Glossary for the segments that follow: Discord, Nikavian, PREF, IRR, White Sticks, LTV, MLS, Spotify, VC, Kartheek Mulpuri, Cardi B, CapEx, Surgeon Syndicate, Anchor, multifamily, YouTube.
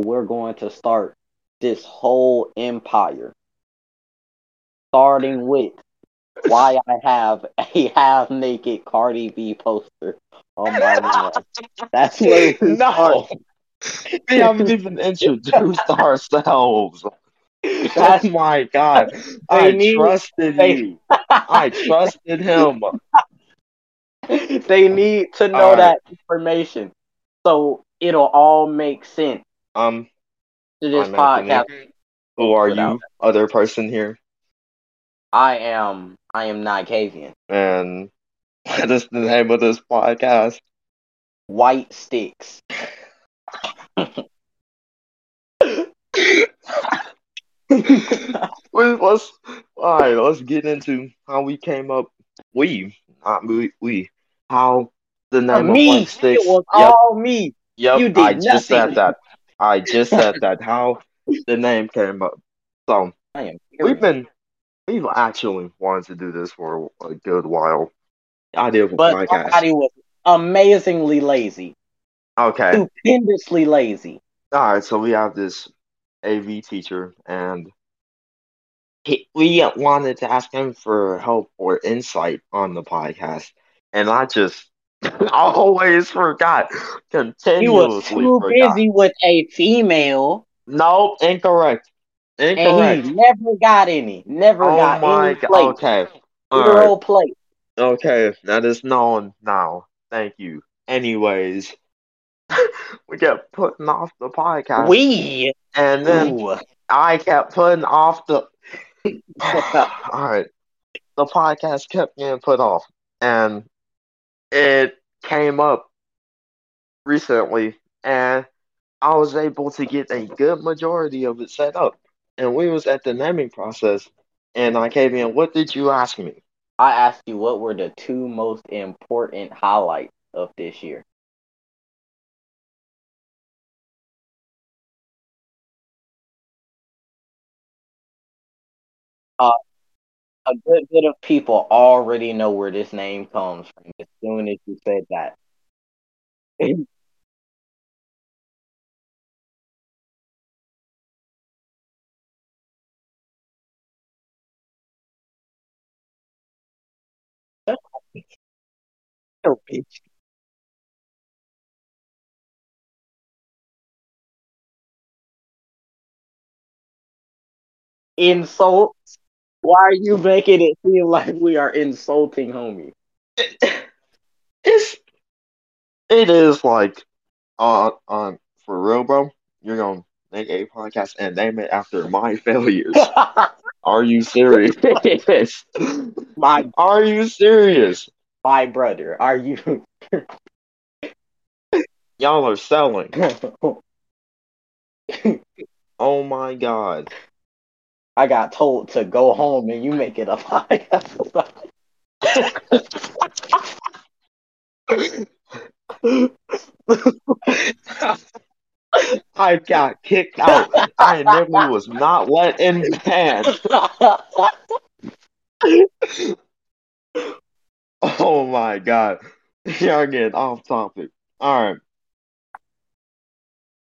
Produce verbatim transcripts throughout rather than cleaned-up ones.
we're going to start this whole empire, starting with why I have a half-naked Cardi B poster on my wall. That's where we no. start. We haven't even introduced ourselves. That's, oh my God. I need, trusted they, you. I trusted him. They need to know uh, that information, so it'll all make sense. Um, to this I'm podcast. Anthony. Who are Without you, that. Other person here? I am. I am Nikavian. And what is the name of this podcast? White Sticks. let's, all right, let's get into how we came up. We, not we, we how the name For of me, White Sticks. It was yep. all me. Yep, you did I nothing. just said that. I just said that. How the name came up. So I am we've been. We've actually wanted to do this for a good while. I did, but my somebody guys. was amazingly lazy. Okay, stupendously lazy. All right, so we have this A V teacher, and he, we wanted to ask him for help or insight on the podcast, and I just always forgot. Continuously, he was too forgot. busy with a female. No, incorrect. Incorrect. And he never got any. Never oh got my any. Plate. Okay. Zero right. plate. Okay. That is known now. Thank you. Anyways, we kept putting off the podcast. We. And then Ooh. I kept putting off the. All right. The podcast kept getting put off. And it came up recently. And I was able to get a good majority of it set up. And we was at the naming process, and I came in. What did you ask me? I asked you what were the two most important highlights of this year. Uh, a good bit of people already know where this name comes from as soon as you said that. Oh, bitch. Insults? Why are you making it seem like we are insulting, homie? It, it's, it is like, uh, um, for real, bro, you're going to make a podcast and name it after my failures. Are you serious? My, are you serious? My brother, are you? Y'all are selling. Oh my God. I got told to go home and you make it a podcast. I got kicked out. I never was not let in the band. Oh my God. Y'all getting off topic. Alright.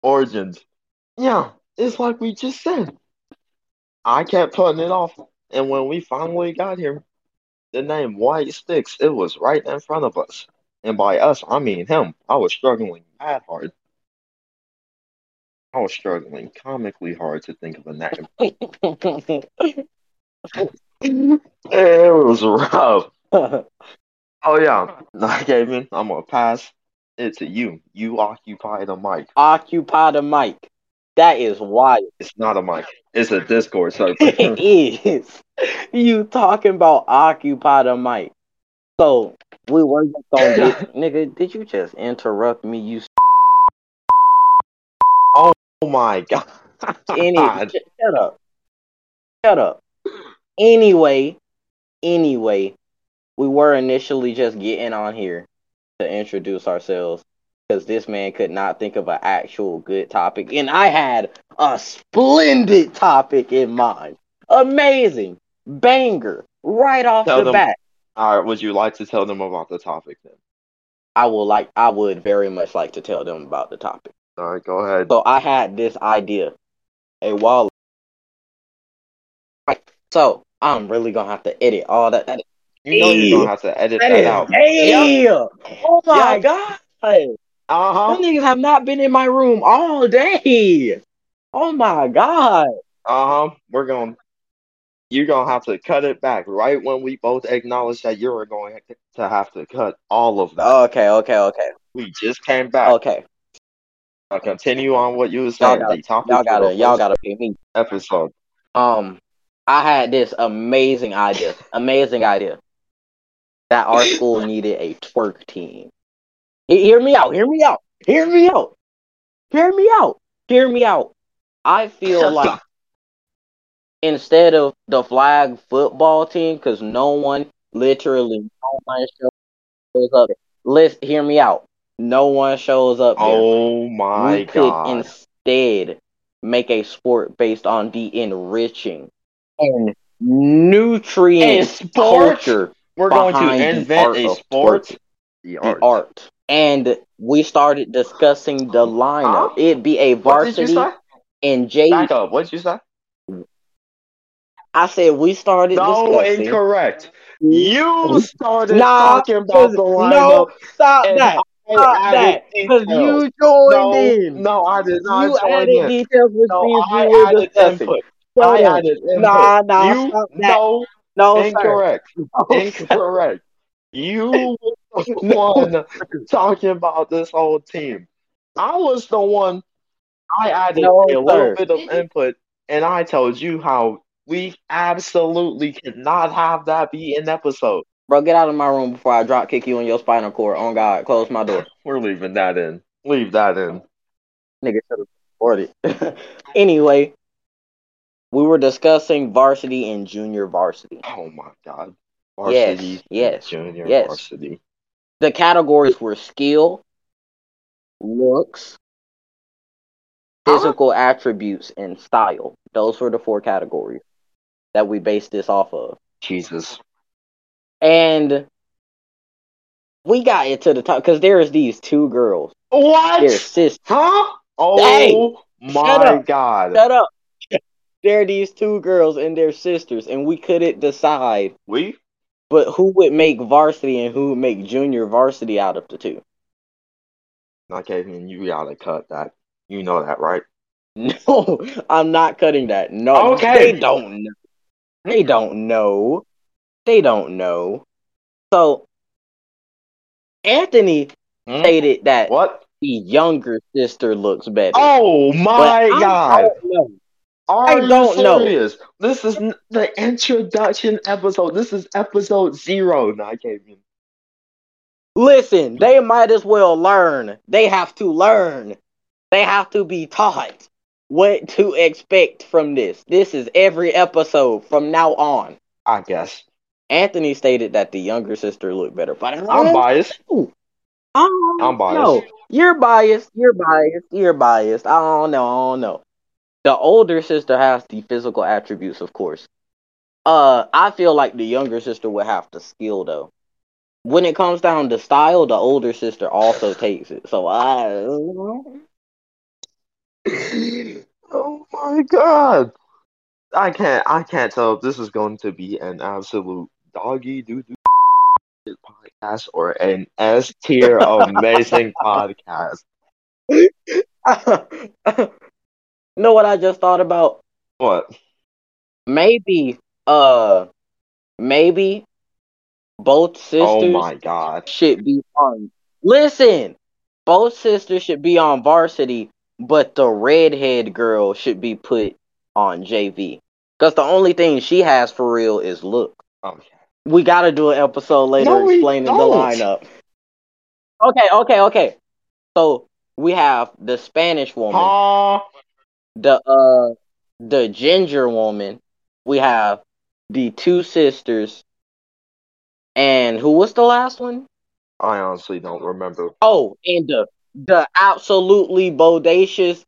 Origins. Yeah, it's like we just said. I kept putting it off. And when we finally got here, the name White Sticks, it was right in front of us. And by us, I mean him. I was struggling bad hard. I was struggling comically hard to think of a name. It was rough. Oh, yeah. Nikavian, I'm going to pass it to you. You occupy the mic. Occupy the mic. That is wild. It's not a mic. It's a Discord server. It is. You talking about occupy the mic. So, we were just going to get... Nigga, did you just interrupt me, you... Oh, my God. Any, shut up. Shut up. Anyway. Anyway. We were initially just getting on here to introduce ourselves because this man could not think of an actual good topic. And I had a splendid topic in mind. Amazing. Banger. Right off tell the them, bat. All right. Would you like to tell them about the topic then? I would like. I would very much like to tell them about the topic. All right, go ahead. So I had this idea, a wallet. Right. So I'm really gonna have to edit all that. Edit. You know you're gonna have to edit that, that out. Yeah. Oh my God. Uh huh. Them niggas have not been in my room all day. Oh my God. Uh huh. We're gonna. You're gonna have to cut it back right when we both acknowledge that you're going to have to cut all of that. Okay. Okay. Okay. We just came back. Okay. I'll continue on what you were saying. Y'all gotta, y'all gotta, y'all gotta pay me. Episode. Um, I had this amazing idea, amazing idea that our school needed a twerk team. He- hear me out. Hear me out. Hear me out. Hear me out. Hear me out. I feel like instead of the flag football team, because no one, literally, no one shows up. Let's hear me out. No one shows up there. Oh my God. We could instead make a sport based on the enriching and nutrient sport culture. We're going to invent a sport. The art. The art. And we started discussing the lineup. Huh? It'd be a varsity and J. Back up. What did you say? I said we started no, discussing. No, incorrect. You started nah, talking about the lineup. No, stop that. Stop that, because you joined no, in. No, I did not you join added in. Details with no, me I you added input. So, I added input. Nah, nah, you, stop that. No, no, incorrect. No, incorrect. You were the one talking about this whole team. I was the one. I added no, a little sir. bit of input, and I told you how we absolutely cannot have that be an episode. Bro, get out of my room before I drop kick you in your spinal cord. On God, close my door. We're leaving that in. Leave that in. Nigga should have recorded. Anyway, we were discussing varsity and junior varsity. Oh my God. Varsity, yes, yes, junior yes. varsity. The categories were skill, looks, physical huh? attributes, and style. Those were the four categories that we based this off of. Jesus. And we got it to the top because there's these two girls. What? They're sisters. Huh? Oh Dang. my Shut up. God. Shut up. There are these two girls and their sisters, and we couldn't decide. We? But who would make varsity and who would make junior varsity out of the two? Okay, then you gotta cut that. You know that, right? No, I'm not cutting that. No. Okay. They don't know. They don't know. They don't know. So, Anthony mm. stated that what? the younger sister looks better. Oh my God. I don't know. Are you serious? This is the introduction episode. This is episode zero. No, I can't even. Listen, they might as well learn. They have to learn. They have to be taught what to expect from this. This is every episode from now on. I guess. Anthony stated that the younger sister looked better. But I'm, I'm biased. I'm, I'm biased. No. You're biased. You're biased. You're biased. I don't know. I don't know. The older sister has the physical attributes, of course. Uh, I feel like the younger sister would have the skill, though. When it comes down to style, the older sister also takes it. So I... Oh, my God. I can't. I can't tell if this is going to be an absolute doggy doo doo podcast or an S tier amazing podcast. You know what I just thought about? What? Maybe, uh, maybe both sisters. Oh my God! Should be on. Listen, both sisters should be on varsity, but the redhead girl should be put on J V, because the only thing she has for real is look. Okay. We gotta do an episode later no, explaining the lineup. Okay, okay, okay. So we have the Spanish woman, uh, the uh, the ginger woman. We have the two sisters, and who was the last one? I honestly don't remember. Oh, and the the absolutely bodacious,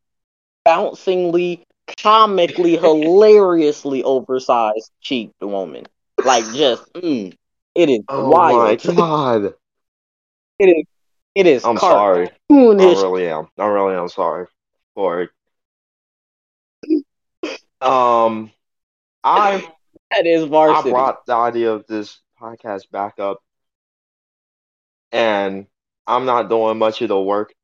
bouncingly, comically, hilariously oversized cheeked woman. Like, just, mm, it is oh wild. Oh my God. It is It is. I'm sorry. I really am. I really am sorry for it. Um, I that is varsity. I brought the idea of this podcast back up, and I'm not doing much of the work.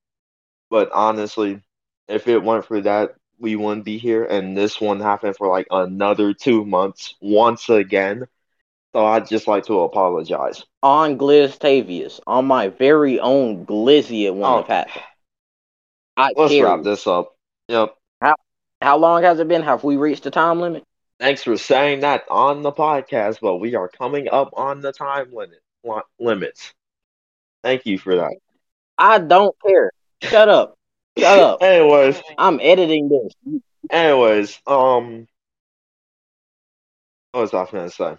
But honestly, if it weren't for that, we wouldn't be here. And this one happened for like another two months once again. So I'd just like to apologize. On Gliztavius, on my very own Glizzy, it won't oh. have happened. I Let's wrap you. this up. Yep. How how long has it been? Have we reached the time limit? Thanks for saying that on the podcast, but we are coming up on the time limit limits. Thank you for that. I don't care. Shut up. Shut up. Anyways. I'm editing this. Anyways, um what was I gonna say?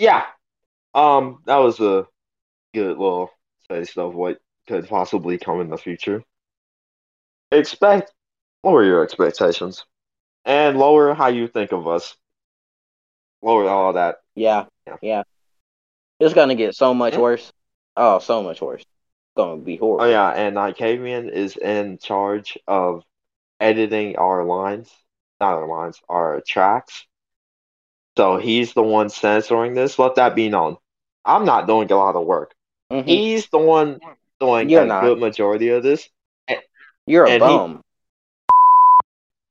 Yeah. Um, that was a good little taste of what could possibly come in the future. Expect lower your expectations. And lower how you think of us. Lower all that. Yeah. Yeah. yeah. It's gonna get so much yeah. worse. Oh, so much worse. Gonna be horrible. Oh yeah, and Ikavian is in charge of editing our lines, not our lines, our tracks. So he's the one censoring this. Let that be known. I'm not doing a lot of work. Mm-hmm. He's the one doing You're a not. good majority of this. And, You're a and bum.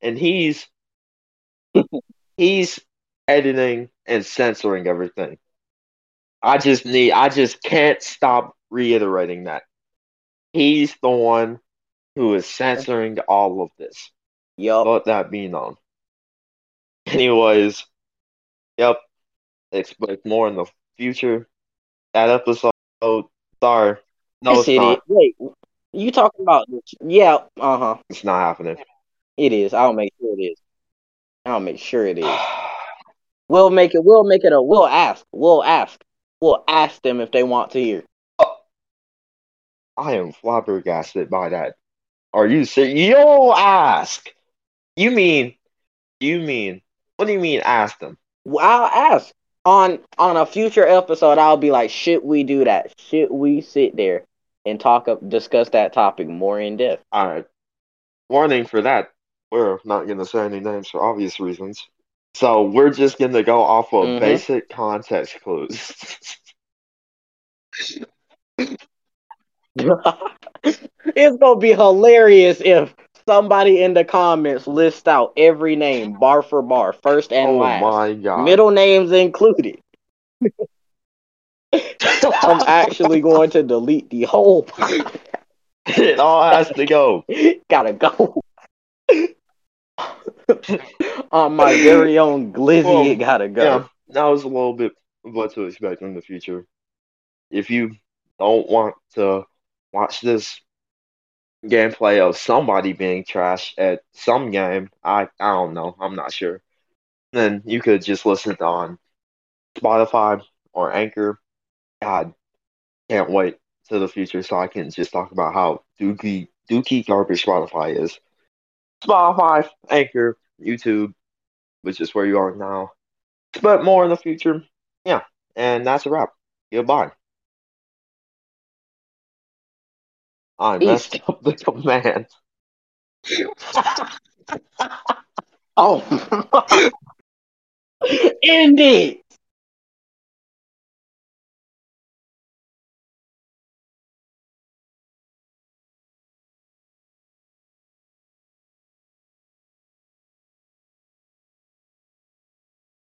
He, and he's he's editing and censoring everything. I just need. I just can't stop reiterating that. He's the one who is censoring all of this. Yup. Let that be known. Anyways, yep. Expect more in the future. That episode. Oh, sorry. No, it's not. It. Wait, you talking about this? Yeah. Uh huh. It's not happening. It is. I'll make sure it is. I'll make sure it is. We'll make it. We'll make it a. We'll ask. We'll ask. We'll ask them if they want to hear. I am flabbergasted by that. Are you serious? You'll ask. You mean, you mean, what do you mean ask them? Well, I'll ask. On on a future episode, I'll be like, should we do that? Should we sit there and talk up, discuss that topic more in depth? All right. Warning for that. We're not going to say any names for obvious reasons. So we're just going to go off of mm-hmm. basic context clues. It's gonna be hilarious if somebody in the comments lists out every name bar for bar, first and oh last, my God. middle names included. I'm actually going to delete the whole podcast. It all has to go. Gotta go. On my very own Glizzy, well, it gotta go. Yeah, that was a little bit of what to expect in the future. If you don't want to watch this gameplay of somebody being trash at some game, I, I don't know. I'm not sure. Then you could just listen on Spotify or Anchor. God, can't wait to the future so I can just talk about how dookie, dookie garbage Spotify is. Spotify, Anchor, YouTube, which is where you are now. But more in the future. Yeah, and that's a wrap. Goodbye. I messed East. up the command. Oh. Indeed.